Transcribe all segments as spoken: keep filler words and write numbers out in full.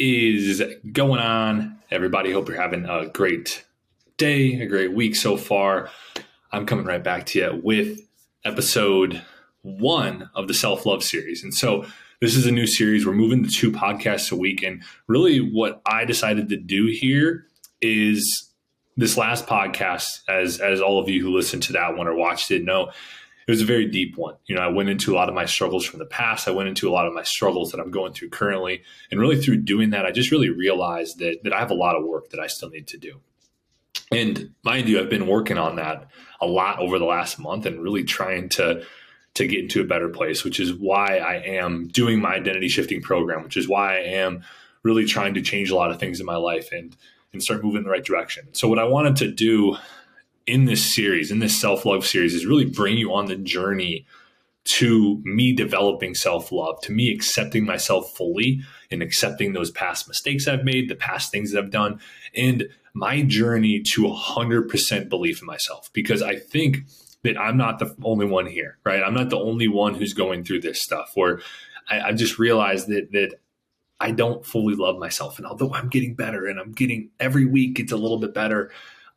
is going on, everybody? Hope you're having a great day, a great week so far. I'm coming right back to you with episode one of the self-love series. And so this is a new series. We're moving to two podcasts a week. And really what I decided to do here is this last podcast, as, as all of you who listened to that one or watched it know, it was a very deep one. You know, I went into a lot of my struggles from the past. I went into a lot of my struggles that I'm going through currently. And really through doing that, I just really realized that, that I have a lot of work that I still need to do. And mind you, I've been working on that a lot over the last month and really trying to, to get into a better place, which is why I am doing my identity shifting program, which is why I am really trying to change a lot of things in my life and, and start moving in the right direction. So what I wanted to do in this series, in this self-love series, is really bring you on the journey to me developing self-love, to me accepting myself fully and accepting those past mistakes I've made, the past things that I've done, and my journey to one hundred percent belief in myself. Because I think that I'm not the only one here, right? I'm not the only one who's going through this stuff. Or I, I just realized that that I don't fully love myself. And although I'm getting better and I'm getting every week, it's a little bit better,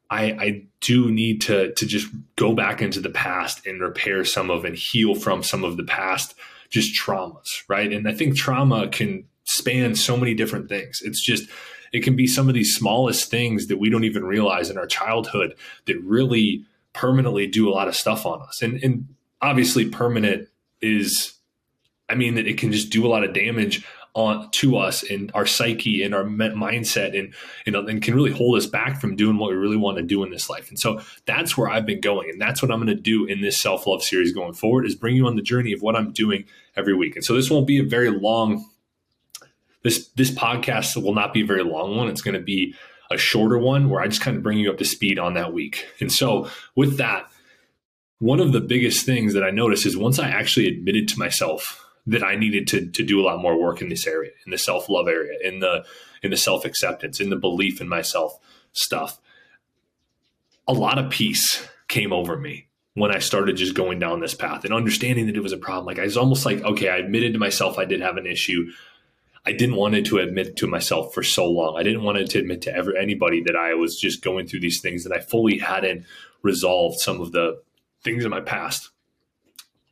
I, I do need to, to just go back into the past and repair some of and heal from some of the past, just traumas, right? And I think trauma can span so many different things. It's just, it can be some of these smallest things that we don't even realize in our childhood that really permanently do a lot of stuff on us. And, and obviously permanent is, I mean, that it can just do a lot of damage on to us and our psyche and our mindset, and you know, and can really hold us back from doing what we really want to do in this life. And so that's where I've been going, and that's what I'm going to do in this self-love series going forward, is bring you on the journey of what I'm doing every week. And so this won't be a very long, this this podcast will not be a very long one. It's going to be a shorter one where I just kind of bring you up to speed on that week. And so with that, one of the biggest things that I noticed is once I actually admitted to myself that I needed to, to do a lot more work in this area, in the self-love area, in the, in the self-acceptance, in the belief in myself stuff, a lot of peace came over me when I started just going down this path and understanding that it was a problem. Like, I was almost like, okay, I admitted to myself I did have an issue. I didn't want to admit to myself for so long. I didn't want to admit to ever anybody that I was just going through these things, that I fully hadn't resolved some of the things in my past.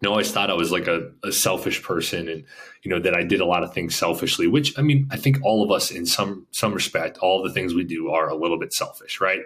You know, I always thought I was like a, a selfish person, and, you know, that I did a lot of things selfishly, which, I mean, I think all of us in some, some respect, all the things we do are a little bit selfish, right?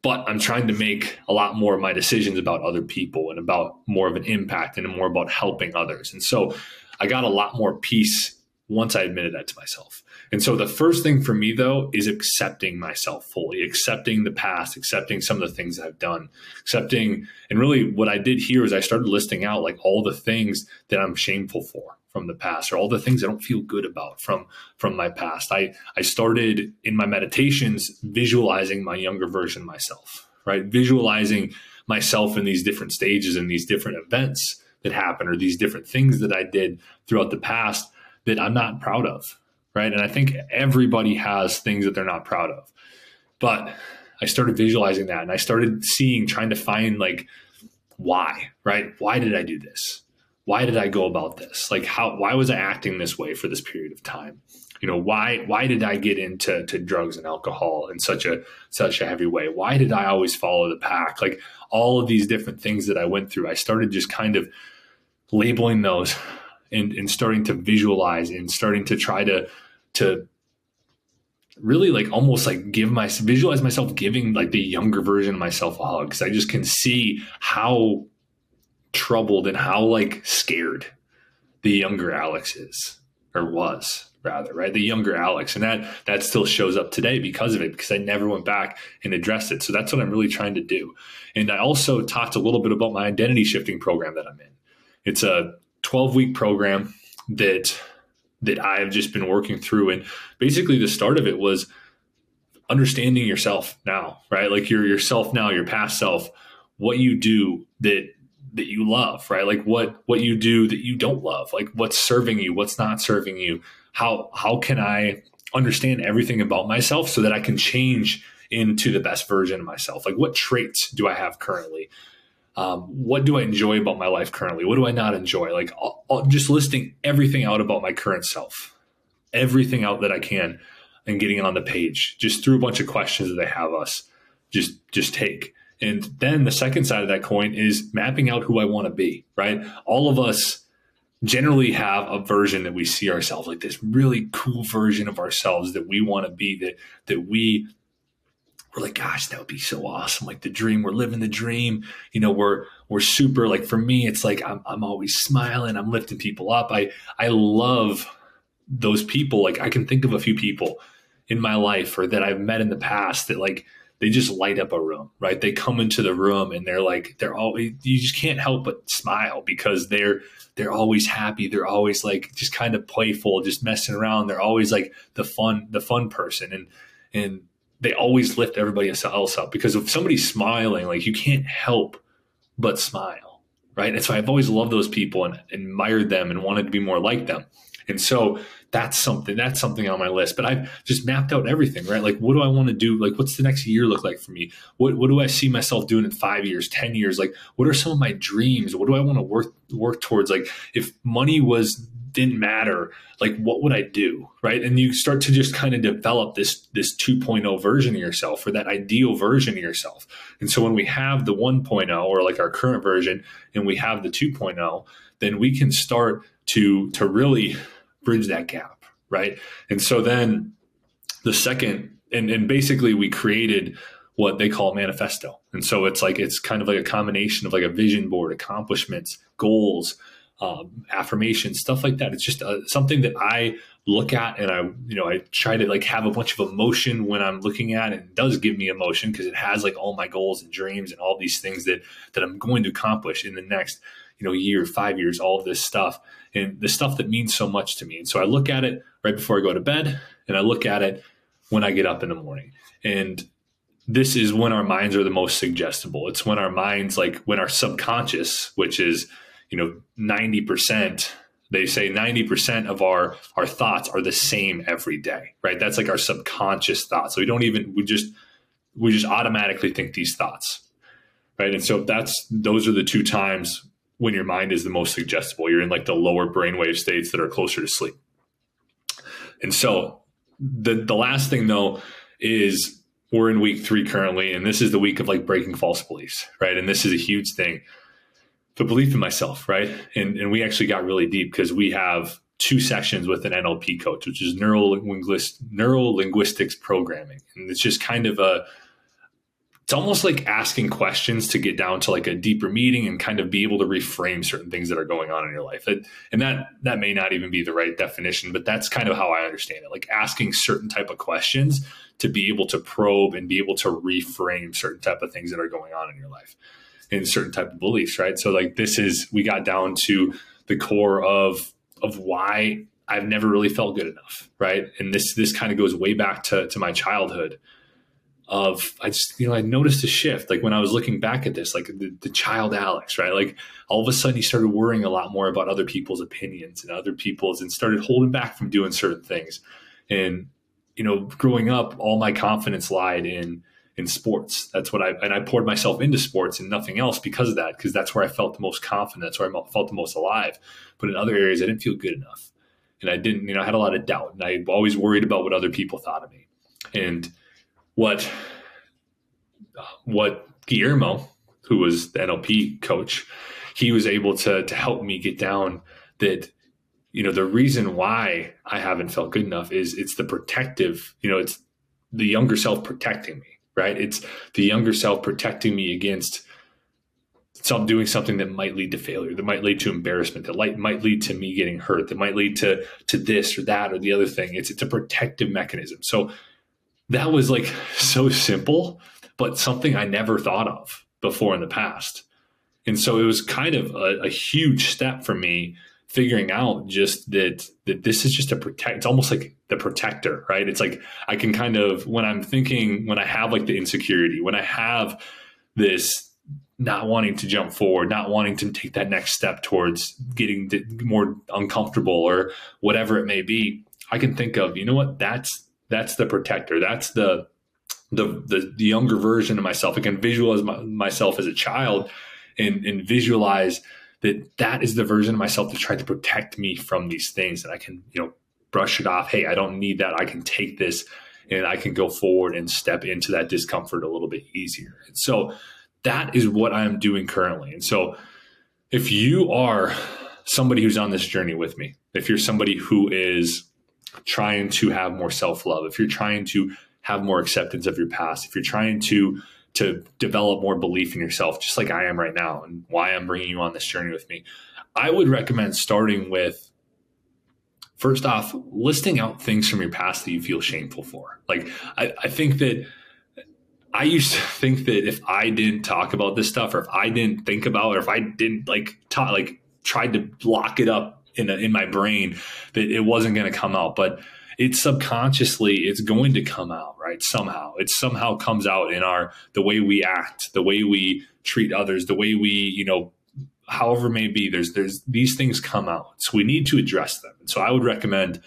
But I'm trying to make a lot more of my decisions about other people and about more of an impact and more about helping others. And so I got a lot more peace once I admitted that to myself. And so the first thing for me, though, is accepting myself fully, accepting the past, accepting some of the things I've done, accepting. And really what I did here is I started listing out like all the things that I'm shameful for from the past, or all the things I don't feel good about from, from my past. I, I started in my meditations visualizing my younger version of myself, right? Visualizing myself in these different stages and these different events that happened, or these different things that I did throughout the past that I'm not proud of, right? And I think everybody has things that they're not proud of. But I started visualizing that, and I started seeing, trying to find like why, right? Why did I do this? Why did I go about this? Like, how, why was I acting this way for this period of time? You know, why, why did I get into to drugs and alcohol in such a, such a heavy way? Why did I always follow the pack? Like, all of these different things that I went through, I started just kind of labeling those, And, and starting to visualize and starting to try to, to really like almost like give my, visualize myself giving like the younger version of myself a hug. 'Cause I just can see how troubled and how like scared the younger Alex is, or was rather, right? The younger Alex. And that, that still shows up today because of it, because I never went back and addressed it. So that's what I'm really trying to do. And I also talked a little bit about my identity shifting program that I'm in. It's a twelve week program that, that I've just been working through. And basically the start of it was understanding yourself now, right? Like your, yourself now, your past self, what you do that, that you love, right? Like what, what you do that you don't love, like what's serving you, what's not serving you. How, how can I understand everything about myself so that I can change into the best version of myself? Like, what traits do I have currently? Um, what do I enjoy about my life currently? What do I not enjoy? Like, I'll, I'll just listing everything out about my current self. everything out that I can and getting it on the page, just through a bunch of questions that they have us just just take. And then the second side of that coin is mapping out who I want to be, right? All of us generally have a version that we see ourselves, like this really cool version of ourselves that we want to be, that that we we're like, gosh, that would be so awesome. Like the dream, we're living the dream. You know, we're we're super, like for me, it's like I'm I'm always smiling, I'm lifting people up. I I love those people. Like I can think of a few people in my life or that I've met in the past that like they just light up a room, right? They come into the room and they're like, they're always, you just can't help but smile because they're, they're always happy. They're always like just kind of playful, just messing around. They're always like the fun, the fun person. And, and they always lift everybody else up because if somebody's smiling, like you can't help but smile, right? And so I've always loved those people and admired them and wanted to be more like them. And so that's something, that's something on my list, but I've just mapped out everything, right? Like, what do I want to do? Like, what's the next year look like for me? What what do I see myself doing in five years, ten years? Like, what are some of my dreams? What do I want to work, work towards? Like if money was, didn't matter, like what would I do, right? And you start to just kind of develop this, this two point oh version of yourself or that ideal version of yourself. And so when we have the one point oh or like our current version and we have the two point oh, then we can start to, to really bridge that gap, right? And so then the second, and, and basically we created what they call manifesto. And so it's like, it's kind of like a combination of like a vision board, accomplishments, goals, um, affirmations, stuff like that. It's just uh, something that I look at and I, you know, I try to like have a bunch of emotion when I'm looking at it. It does give me emotion because it has like all my goals and dreams and all these things that, that I'm going to accomplish in the next, you know, year, five years, all of this stuff and the stuff that means so much to me. And so I look at it right before I go to bed and I look at it when I get up in the morning. And this is when our minds are the most suggestible. It's when our minds, like when our subconscious, which is, you know, ninety percent, they say ninety percent of our, our thoughts are the same every day, right? That's like our subconscious thoughts. So we don't even, we just, we just automatically think these thoughts, right? And so that's, those are the two times when your mind is the most suggestible. You're in like the lower brainwave states that are closer to sleep. And so the the last thing though is we're in week three currently, and this is the week of like breaking false beliefs, right? And this is a huge thing, the belief in myself, right? And and we actually got really deep because we have two sessions with an N L P coach, which is neuro-linguist, neuro-linguistics programming. And it's just kind of a, it's almost like asking questions to get down to like a deeper meaning and kind of be able to reframe certain things that are going on in your life. It, and that that may not even be the right definition, but that's kind of how I understand it. Like asking certain type of questions to be able to probe and be able to reframe certain type of things that are going on in your life and certain type of beliefs, right? So like this is, we got down to the core of of why I've never really felt good enough, right? And this this kind of goes way back to to my childhood. Of, I just, you know, I noticed a shift. Like when I was looking back at this, like the, the child Alex, right? Like all of a sudden he started worrying a lot more about other people's opinions and other people's and started holding back from doing certain things. And, you know, growing up, all my confidence lied in, in sports. That's what I, and I poured myself into sports and nothing else because of that, because that's where I felt the most confident. That's where I felt the most alive. But in other areas, I didn't feel good enough. And I didn't, you know, I had a lot of doubt and I always worried about what other people thought of me. And What, what Guillermo, who was the N L P coach, he was able to, to help me get down that, you know, the reason why I haven't felt good enough is it's the protective, you know, it's the younger self protecting me, right? It's the younger self protecting me against some doing something that might lead to failure, that might lead to embarrassment, that might, might lead to me getting hurt, that might lead to, to this or that or the other thing. It's, it's a protective mechanism. So that was like so simple, but something I never thought of before in the past. And so it was kind of a, a huge step for me figuring out just that, that this is just a protect, it's almost like the protector, right? It's like, I can kind of, when I'm thinking, when I have like the insecurity, when I have this not wanting to jump forward, not wanting to take that next step towards getting more uncomfortable or whatever it may be, I can think of, you know what, that's, That's the protector. That's the, the the the younger version of myself. I can visualize my, myself as a child and, and visualize that that is the version of myself that tried to protect me from these things. And I can, you know, brush it off. Hey, I don't need that. I can take this and I can go forward and step into that discomfort a little bit easier. And so that is what I'm doing currently. And so if you are somebody who's on this journey with me, if you're somebody who is trying to have more self-love, if you're trying to have more acceptance of your past, if you're trying to to develop more belief in yourself, just like I am right now and why I'm bringing you on this journey with me, I would recommend starting with, first off, listing out things from your past that you feel shameful for. Like, I, I think that I used to think that if I didn't talk about this stuff, or if I didn't think about it, or if I didn't like talk, like tried to lock it up in a, in my brain, that it wasn't going to come out. But it's subconsciously, it's going to come out, right? Somehow it somehow comes out in our, the way we act, the way we treat others, the way we, you know, however it may be, there's, there's these things come out. So we need to address them. And so I would recommend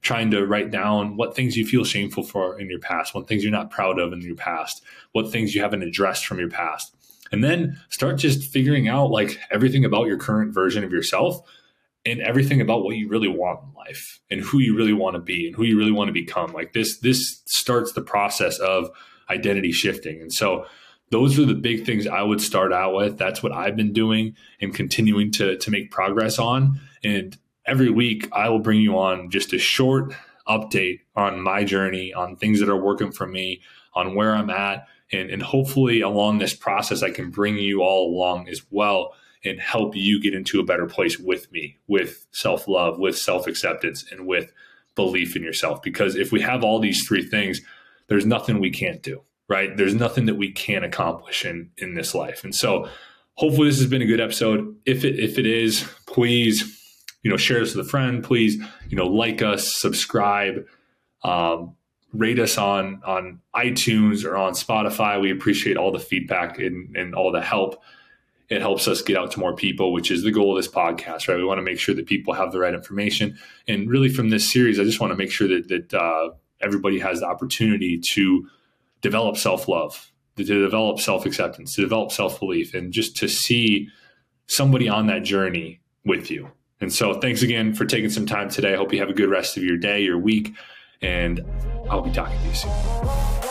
trying to write down what things you feel shameful for in your past, what things you're not proud of in your past, what things you haven't addressed from your past. And then start just figuring out like everything about your current version of yourself, and everything about what you really want in life and who you really want to be and who you really want to become. Like this, this starts the process of identity shifting. And so those are the big things I would start out with. That's what I've been doing and continuing to, to make progress on. And every week I will bring you on just a short update on my journey, on things that are working for me, on where I'm at. And, and hopefully along this process, I can bring you all along as well and help you get into a better place with me, with self-love, with self-acceptance, and with belief in yourself. Because if we have all these three things, there's nothing we can't do, right? There's nothing that we can't accomplish in, in this life. And so hopefully this has been a good episode. If it, if it is, please, you know, share this with a friend. Please, you know, like us, subscribe, um, rate us on, on iTunes or on Spotify. We appreciate all the feedback and, and all the help. It helps us get out to more people, which is the goal of this podcast, right? We want to make sure that people have the right information. And really from this series, I just want to make sure that, that uh, everybody has the opportunity to develop self-love, to develop self-acceptance, to develop self-belief, and just to see somebody on that journey with you. And so thanks again for taking some time today. I hope you have a good rest of your day, your week, and I'll be talking to you soon.